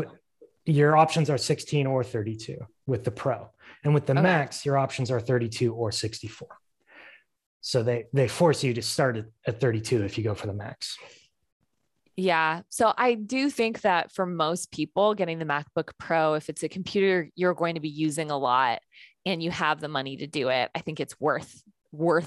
your options are 16 or 32 with the Pro. And with the Max, your options are 32 or 64. So they force you to start at 32 if you go for the Max. Yeah. So I do think that for most people getting the MacBook Pro, if it's a computer you're going to be using a lot and you have the money to do it, I think it's worth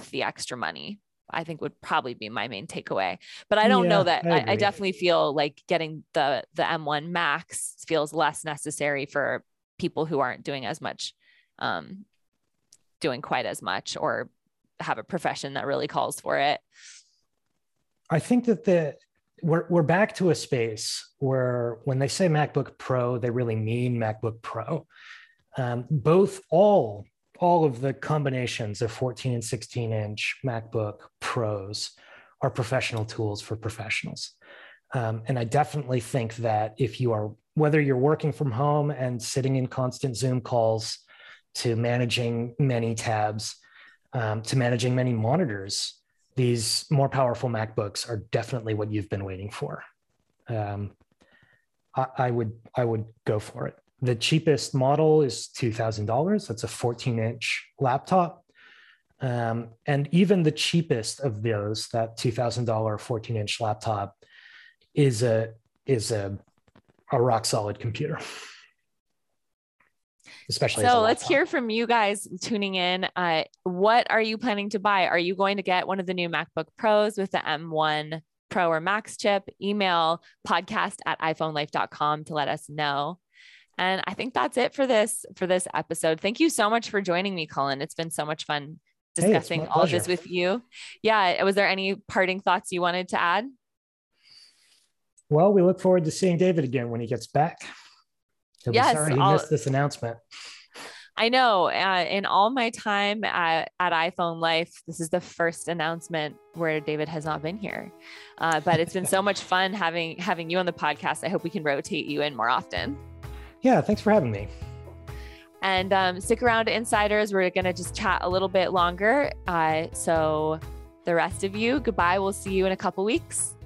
the extra money, I think would probably be my main takeaway. But I don't know that I definitely feel like getting the M1 Max feels less necessary for people who aren't doing as much, doing quite as much, or have a profession that really calls for it. I think that we're back to a space where when they say MacBook Pro, they really mean MacBook Pro. All of the combinations of 14 and 16 inch MacBook Pros are professional tools for professionals. And I definitely think that if you are, whether you're working from home and sitting in constant Zoom calls to managing many tabs, to managing many monitors, these more powerful MacBooks are definitely what you've been waiting for. I would go for it. The cheapest model is $2,000. That's a 14-inch laptop. And even the cheapest of those, that $2,000 14-inch laptop, is a rock-solid computer. Especially so let's hear from you guys tuning in. What are you planning to buy? Are you going to get one of the new MacBook Pros with the M1 Pro or Max chip? Email podcast@iphonelife.com to let us know. And I think that's it for this episode. Thank you so much for joining me, Cullen. It's been so much fun discussing all of this with you. Yeah. Was there any parting thoughts you wanted to add? Well, we look forward to seeing David again when he gets back. Yes, sorry you missed this announcement. I know. In all my time at iPhone Life, this is the first announcement where David has not been here. But it's been so much fun having you on the podcast. I hope we can rotate you in more often. Yeah, thanks for having me. And stick around, Insiders. We're going to just chat a little bit longer. So the rest of you, goodbye. We'll see you in a couple weeks.